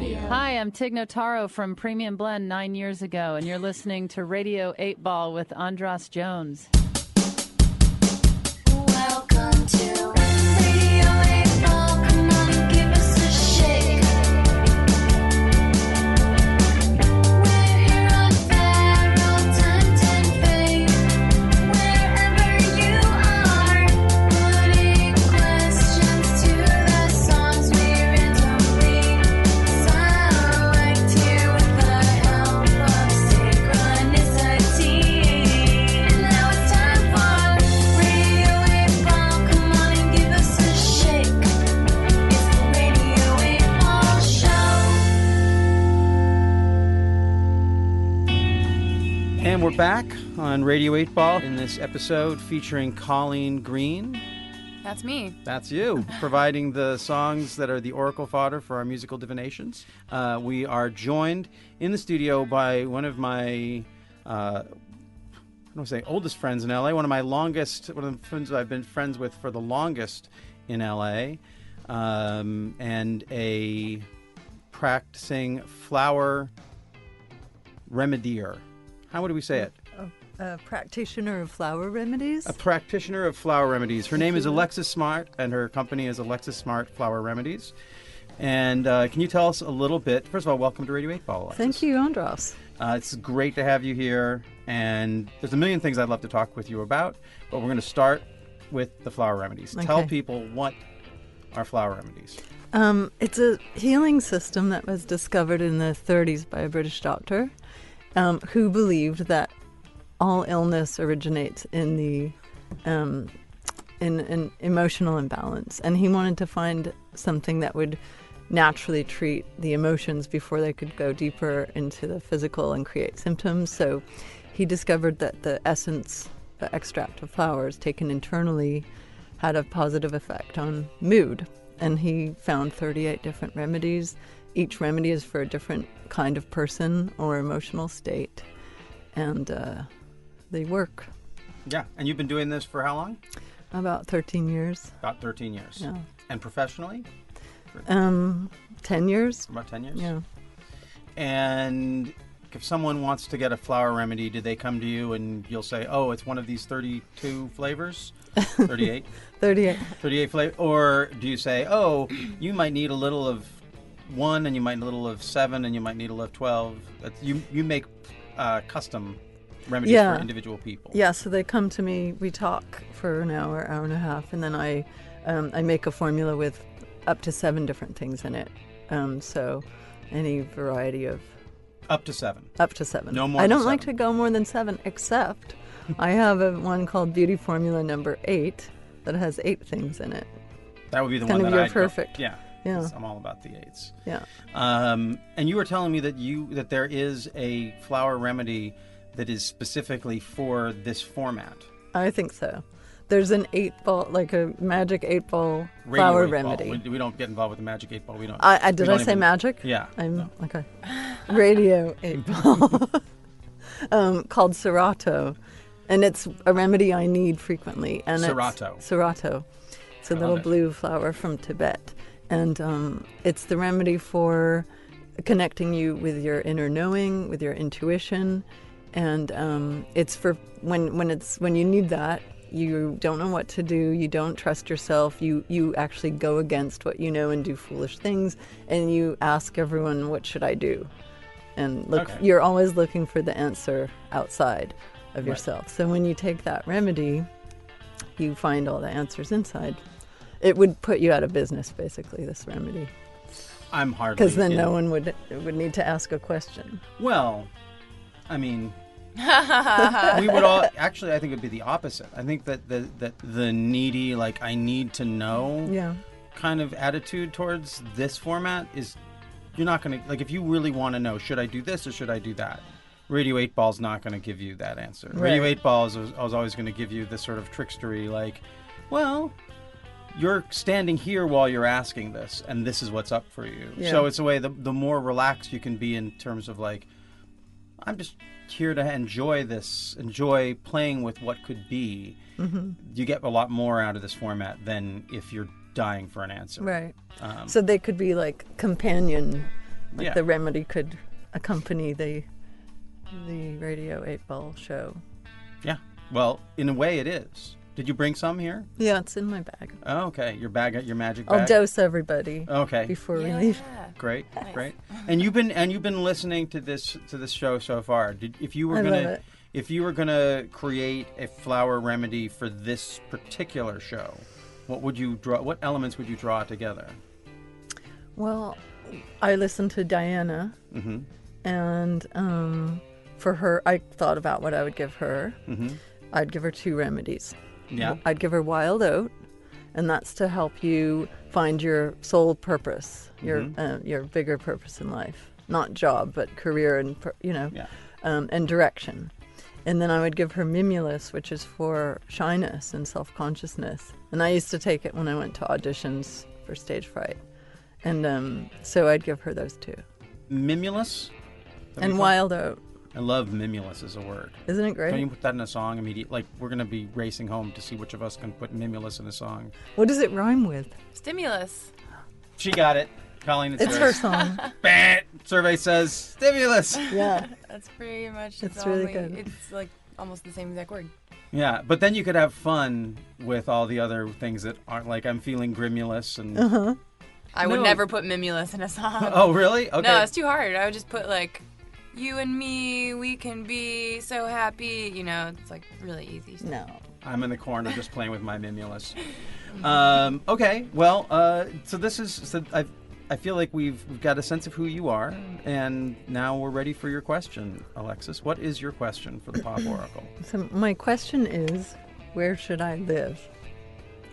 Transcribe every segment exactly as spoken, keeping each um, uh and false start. Radio. Hi, I'm Tig Notaro from Premium Blend nine years ago, and you're listening to Radio eight Ball with Andras Jones. Welcome to We're back on Radio eight Ball in this episode featuring Colleen Green. That's me. That's you, providing the songs that are the oracle fodder for our musical divinations. Uh, we are joined in the studio by one of my, uh, I don't want to say oldest friends in L A, one of my longest, one of the friends that I've been friends with for the longest in L A, um, and a practicing flower remedier. How would we say it? A, a practitioner of flower remedies? A practitioner of flower remedies. Her name is Alexis Smart, and her company is Alexis Smart Flower Remedies. And uh, can you tell us a little bit? First of all, welcome to Radio eight Ball, Alexis. Thank you, Andras. Uh, it's great to have you here. And there's a million things I'd love to talk with you about, but we're going to start with the flower remedies. Okay. Tell people what are flower remedies. Um, it's a healing system that was discovered in the thirties by a British doctor. Um, who believed that all illness originates in the um, in an emotional imbalance, and he wanted to find something that would naturally treat the emotions before they could go deeper into the physical and create symptoms. So he discovered that the essence, the extract of flowers taken internally, had a positive effect on mood, and he found thirty-eight different remedies. Each remedy is for a different kind of person or emotional state, and uh, they work. Yeah, and you've been doing this for how long? About thirteen years. About thirteen years. Yeah. And professionally? Um, ten years. About ten years? Yeah. And if someone wants to get a flower remedy, do they come to you and you'll say, oh, it's one of these thirty-two flavors? thirty-eight? thirty-eight. thirty-eight flavors. Or do you say, oh, you might need a little of one, and you might need a little of seven, and you might need a little of twelve. That's, you you make uh, custom remedies yeah. for individual people. Yeah, so they come to me. We talk for an hour, hour and a half, and then I um, I make a formula with up to seven different things in it. Um, so any variety of up to seven. Up to seven. No more. I don't like to go more than seven, except I have a one called Beauty Formula Number Eight that has eight things in it. That would be the one that I perfect. Yeah. Yeah. I'm all about the eights. Yeah. Um, and you were telling me that you that there is a flower remedy that is specifically for this format. I think so. There's an eight ball, like a magic eight ball Radio flower eight remedy. Ball. We, we don't get involved with the magic eight ball. We don't. I, I did I don't say even, magic? Yeah. I'm no. okay. Radio eight ball um, called Cerato, and it's a remedy I need frequently. And Cerato. It's Cerato. It's a I little blue flower from Tibet. And um, it's the remedy for connecting you with your inner knowing, with your intuition, and um, it's for when when it's when you need that. You don't know what to do. You don't trust yourself. You you actually go against what you know and do foolish things. And you ask everyone, "What should I do?" And look, okay. You're always looking for the answer outside of right. yourself. So when you take that remedy, you find all the answers inside. It would put you out of business, basically, this remedy. I'm hardly... Because then in. no one would would need to ask a question. Well, I mean... we would all... Actually, I think it would be the opposite. I think that the, that the needy, like, I need to know yeah. kind of attitude towards this format is... You're not going to... Like, if you really want to know, should I do this or should I do that? Radio eight Ball's not going to give you that answer. Right. Radio eight Ball is, is always going to give you this sort of trickstery, like, well... You're standing here while you're asking this, and this is what's up for you. Yeah. So it's a way, the, the more relaxed you can be in terms of like, I'm just here to enjoy this, enjoy playing with what could be. Mm-hmm. You get a lot more out of this format than if you're dying for an answer. Right. Um, so they could be like companion Like yeah. the remedy could accompany the the Radio eight Ball show. Yeah. Well, in a way it is. Did you bring some here? Yeah, it's in my bag. Oh, okay. Your bag, your magic bag. I'll dose everybody. Okay. Before yeah. we leave. Great, nice. Great. And you've been and you've been listening to this to this show so far. Did if you were I gonna love it. If you were gonna create a flower remedy for this particular show, what would you draw? What elements would you draw together? Well, I listened to Diana, mm-hmm. and um, for her, I thought about what I would give her. Mm-hmm. I'd give her two remedies. Yeah, I'd give her wild oat, and that's to help you find your soul purpose, your mm-hmm. uh, your bigger purpose in life, not job, but career and you know, yeah. um, and direction. And then I would give her mimulus, which is for shyness and self-consciousness. And I used to take it when I went to auditions for stage fright. And um, so I'd give her those two. Mimulus? And wild oat. I love mimulus as a word. Isn't it great? Can you put that in a song immediately? Like, we're going to be racing home to see which of us can put mimulus in a song. What does it rhyme with? Stimulus. She got it. Colleen, it's, it's her song. Survey says stimulus. Yeah. That's pretty much it's, it's really only, good. It's like almost the same exact word. Yeah, but then you could have fun with all the other things that aren't like I'm feeling grimulous and uh-huh. I no. would never put mimulus in a song. Oh, really? Okay. No, it's too hard. I would just put like you and me, we can be so happy, you know, it's like really easy stuff. No. I'm in the corner just playing with my mimulus. Um, okay. Well, uh, so this is so I've I feel like we've, we've got a sense of who you are, and now we're ready for your question, Alexis. What is your question for the Pop Oracle? So my question is, where should I live?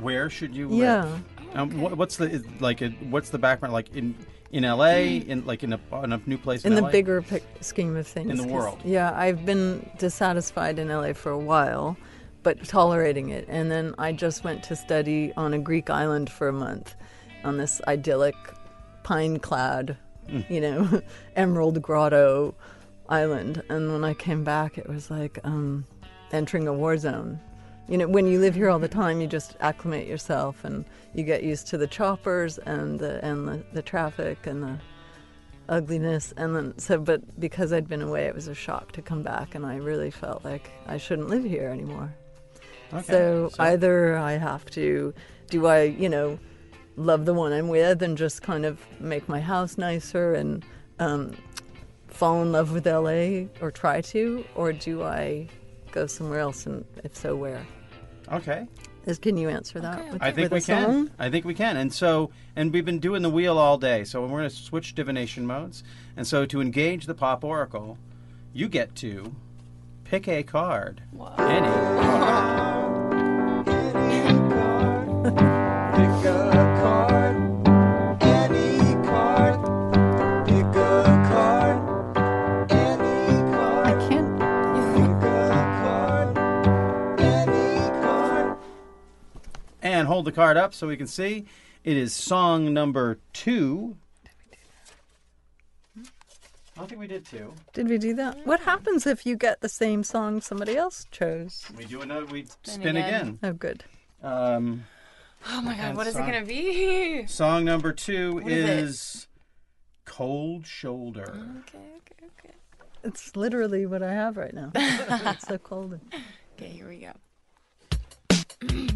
Where should you yeah. live? Yeah. Um, what, what's the like? A, what's the background like in in L A? In like in a, in a new place in, in L A? The bigger pic- scheme of things in the world? Yeah, I've been dissatisfied in L A for a while, but tolerating it, and then I just went to study on a Greek island for a month, on this idyllic. Pine-clad, mm. you know, emerald grotto island. And when I came back, it was like um, entering a war zone. You know, when you live here all the time, you just acclimate yourself and you get used to the choppers and the and the, the traffic and the ugliness. And then so, but because I'd been away, it was a shock to come back, and I really felt like I shouldn't live here anymore. Okay. So, so either I have to, do I, you know, love the one I'm with and just kind of make my house nicer and um, fall in love with L A or try to, or do I go somewhere else, and if so, where? Okay. Is, can you answer that? Okay. With, I think with we can. Song? I think we can. And so, and we've been doing the wheel all day, so we're going to switch divination modes. And so to engage the Pop Oracle, you get to pick a card. Wow. Any card. Any card. Pick a And hold the card up so we can see. It is song number two. Did we do that? I don't think we did two. Did we do that? Yeah. What happens if you get the same song somebody else chose? We do another. We spin, spin again. again. Oh, good. Um, oh my God! What is song, it gonna be? Song number two is, is Cold Shoulder. Okay, okay, okay. It's literally what I have right now. It's so cold. Okay, here we go. Remember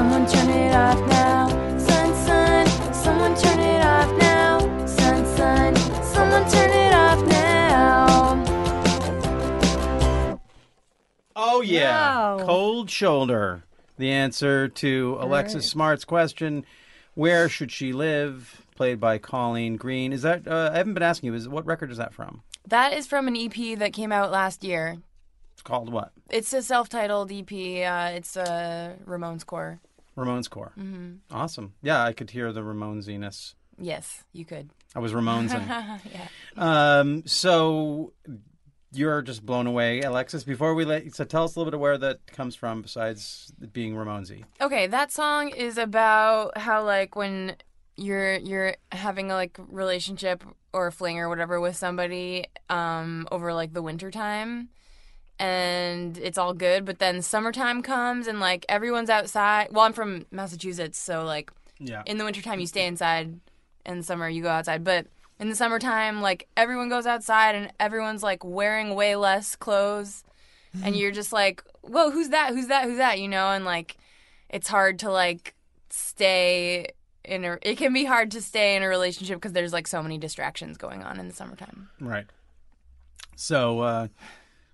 Someone turn it off now. Sun, sun, someone turn it off now. Sun, sun, someone turn it off now. Oh, yeah. Wow. Cold shoulder. The answer to Alexis right. Smart's question, Where Should She Live? Played by Colleen Green. Is that, uh, I haven't been asking you, is what record is that from? That is from an E P that came out last year. It's called what? It's a self-titled E P. Uh, it's a uh, Ramones core. Ramones core. Mm-hmm. Awesome. Yeah, I could hear the Ramonesiness. Yes, you could. I was Ramonesing. Yeah. Um, so you're just blown away, Alexis. Before we let, so tell us a little bit of where that comes from, besides being Ramonesy. Okay, that song is about how like when you're you're having a like relationship or a fling or whatever with somebody um, over like the winter time. And it's all good, but then summertime comes and, like, everyone's outside. Well, I'm from Massachusetts, so, like, yeah. in the wintertime you stay inside, and in summer you go outside. But in the summertime, like, everyone goes outside and everyone's, like, wearing way less clothes. And you're just like, whoa, who's that? Who's that? Who's that? You know? And, like, it's hard to, like, stay in a... It can be hard to stay in a relationship because there's, like, so many distractions going on in the summertime. Right. So, uh...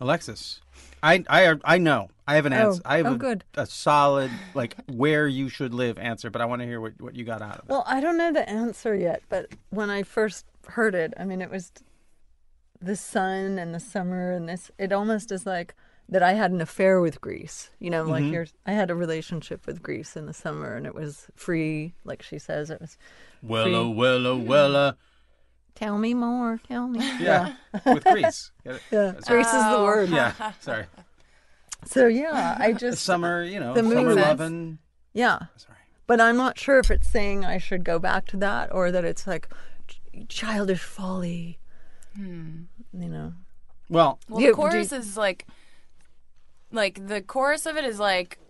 Alexis, I I I know. I have an answer. Oh, I have oh, a, good. a solid, like, where you should live answer, but I want to hear what, what you got out of it. Well, I don't know the answer yet, but when I first heard it, I mean, it was the sun and the summer and this. It almost is like that I had an affair with Greece. You know, like mm-hmm. you're, I had a relationship with Greece in the summer, and it was free, like she says. It was Wella, free. Wella, Wella. Tell me more. Tell me. Yeah, with Greece. Yeah, oh. Greece is the word. Yeah, sorry. So yeah, I just summer. You know, the summer loving. Yeah. Sorry, but I'm not sure if it's saying I should go back to that or that it's like childish folly. Hmm. You know. Well, well, the chorus is like, like the chorus of it is like,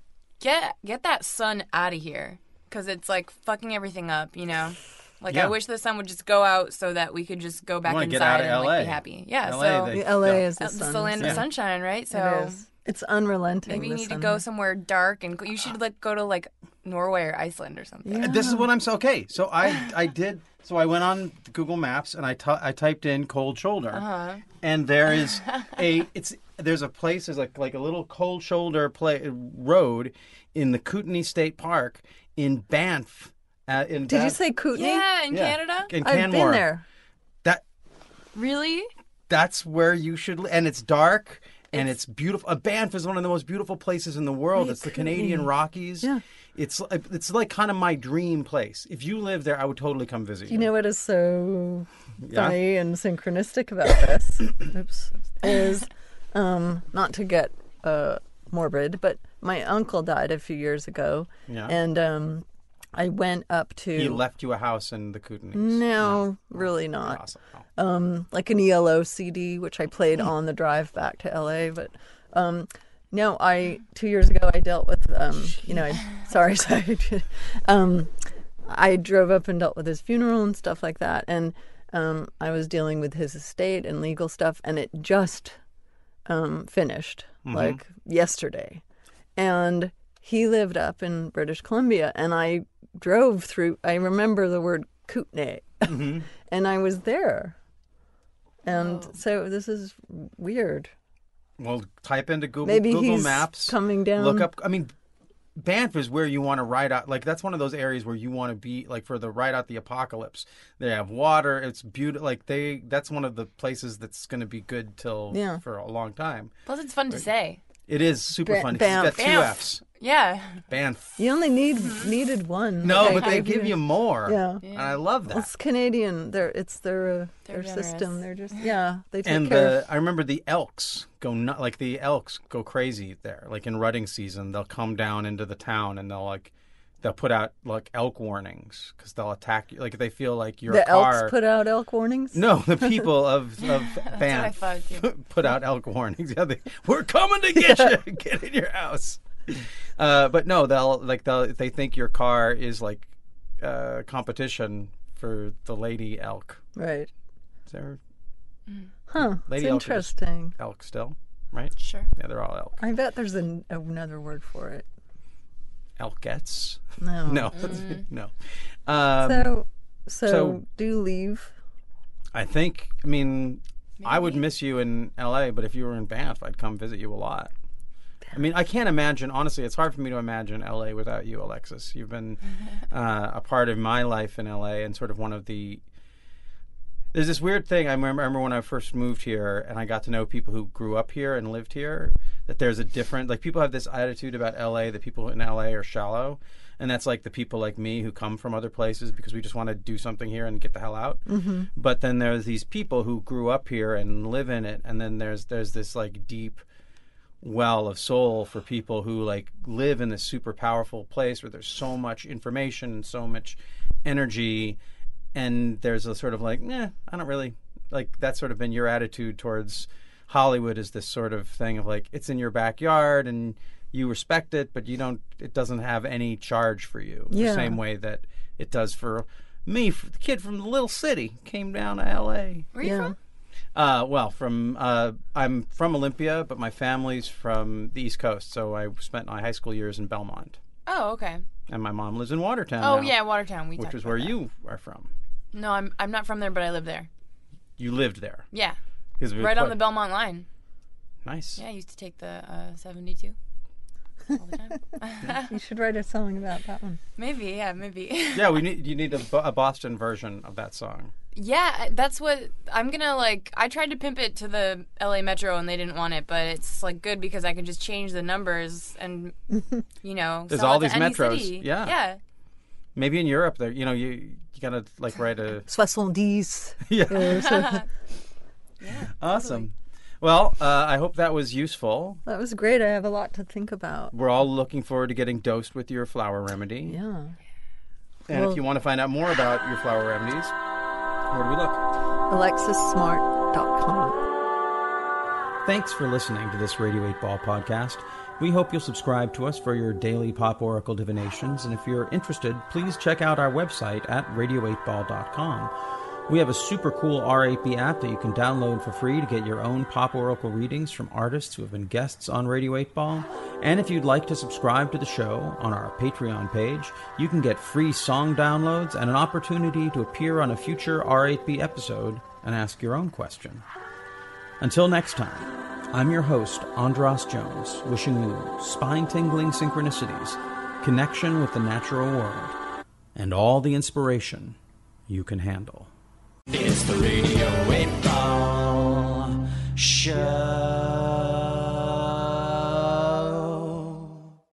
get get that sun out of here because it's like fucking everything up. You know. Like, yeah. I wish the sun would just go out so that we could just go back inside and, L A. Like, be happy. Yeah, L A, so... They, L A is the sun. It's the land of yeah. sunshine, right? So it is. It's unrelenting. Maybe you need sun. to go somewhere dark, and you should like go to, like, Norway or Iceland or something. Yeah. This is what I'm... Okay, so I I did... So I went on Google Maps, and I, t- I typed in cold shoulder. Uh-huh. And there is a... It's There's a place, there's, like, like a little cold shoulder play, road in the Kootenay State Park in Banff. Uh, in Did Banff. you say Kootenay? Yeah, in yeah. Canada. In I've been there. That really? That's where you should. And it's dark, it's, and it's beautiful. Uh, Banff is one of the most beautiful places in the world. Wait, it's the Canadian Rockies. Yeah. It's it's like kind of my dream place. If you live there, I would totally come visit you. You know what is so yeah. funny and synchronistic about this? Oops, is um, not to get uh, morbid, but my uncle died a few years ago, yeah. and. Um, I went up to... He left you a house in the Kootenays. No, no, really not. Awesome. Oh. Um, like an E L O C D, which I played on the drive back to L A. But um, no, I two years ago I dealt with, um, you know, I, sorry, sorry. um, I drove up and dealt with his funeral and stuff like that. And um, I was dealing with his estate and legal stuff. And it just um, finished, mm-hmm. like, yesterday. And he lived up in British Columbia. And I... drove through, I remember the word Kootenay, mm-hmm. and I was there. And oh. so this is weird. Well, type into Google, Maybe Google he's Maps. coming down. Look up, I mean, Banff is where you want to ride out. Like, that's one of those areas where you want to be, like, for the ride out the apocalypse. They have water. It's beautiful. Like, they, that's one of the places that's going to be good till yeah. for a long time. Plus, it's fun but, to say. It is super ba- fun. It's got two Banff. F's. Yeah. Banff. You only need needed one. No, like but I, they I, give you more. Yeah. yeah. And I love that. Well, it's Canadian. They're, it's their uh, their generous. system. They're just, yeah, they take and care the, of... I remember the elks go nut, like the elks go crazy there. Like in rutting season, they'll come down into the town and they'll like, they'll put out like elk warnings because they'll attack you. Like if they feel like your the car... The elks put out elk warnings? No, the people of, of Banff put out elk warnings. Yeah, they, we're coming to get yeah. you. Get in your house. Uh, but no, they'll like they'll they think your car is like uh, competition for the lady elk. Right. Is there? Huh. Lady it's elk interesting. Elk still, right? Sure. Yeah, they're all elk. I bet there's an, another word for it. Alquettes? No. No. Mm. No. Um, so, so, so do you leave? I think, I mean, maybe. I would miss you in L A, but if you were in Banff, I'd come visit you a lot. I mean, I can't imagine, honestly, it's hard for me to imagine L A without you, Alexis. You've been uh, a part of my life in L A and sort of one of the... There's this weird thing. I remember, I remember when I first moved here and I got to know people who grew up here and lived here, that there's a different... Like, people have this attitude about L A that people in L A are shallow. And that's like the people like me who come from other places because we just want to do something here and get the hell out. Mm-hmm. But then there's these people who grew up here and live in it. And then there's there's this, like, deep... well of soul for people who like live in this super powerful place where there's so much information and so much energy, and there's a sort of like, nah, I don't really like. That's sort of been your attitude towards Hollywood, is this sort of thing of like, it's in your backyard and you respect it, but you don't. It doesn't have any charge for you. Yeah. The same way that it does for me, for the kid from the little city came down to L A. Where you yeah. from? Uh, well, from uh, I'm from Olympia, but my family's from the East Coast, so I spent my high school years in Belmont. Oh, okay. And my mom lives in Watertown. Oh, now, yeah, Watertown. We which is where that. You are from. No, I'm I'm not from there, but I live there. You lived there. Yeah, right played. On the Belmont line. Nice. Yeah, I used to take the uh, seventy-two all the time. Yeah. You should write a song about that one. Maybe, yeah, maybe. Yeah, we need you need a, a Boston version of that song. Yeah, that's what I'm gonna like. I tried to pimp it to the L A Metro and they didn't want it, but it's like good because I can just change the numbers and you know. There's all these metros. City. Yeah, yeah. Maybe in Europe, there you know you you gotta like write a soixante-dix. Yeah. Yeah. Awesome. Totally. Well, uh, I hope that was useful. That was great. I have a lot to think about. We're all looking forward to getting dosed with your flower remedy. Yeah. And well, if you want to find out more about your flower remedies, where do we look? alexis smart dot com. Thanks for listening to this Radio eight Ball podcast. We hope you'll subscribe to us for your daily pop oracle divinations. And if you're interested, please check out our website at radio eight ball dot com. We have a super cool R eight B app that you can download for free to get your own pop oracle readings from artists who have been guests on Radio eight Ball. And if you'd like to subscribe to the show on our Patreon page, you can get free song downloads and an opportunity to appear on a future R eight B episode and ask your own question. Until next time, I'm your host, Andras Jones, wishing you spine-tingling synchronicities, connection with the natural world, and all the inspiration you can handle. It's the Radio eight.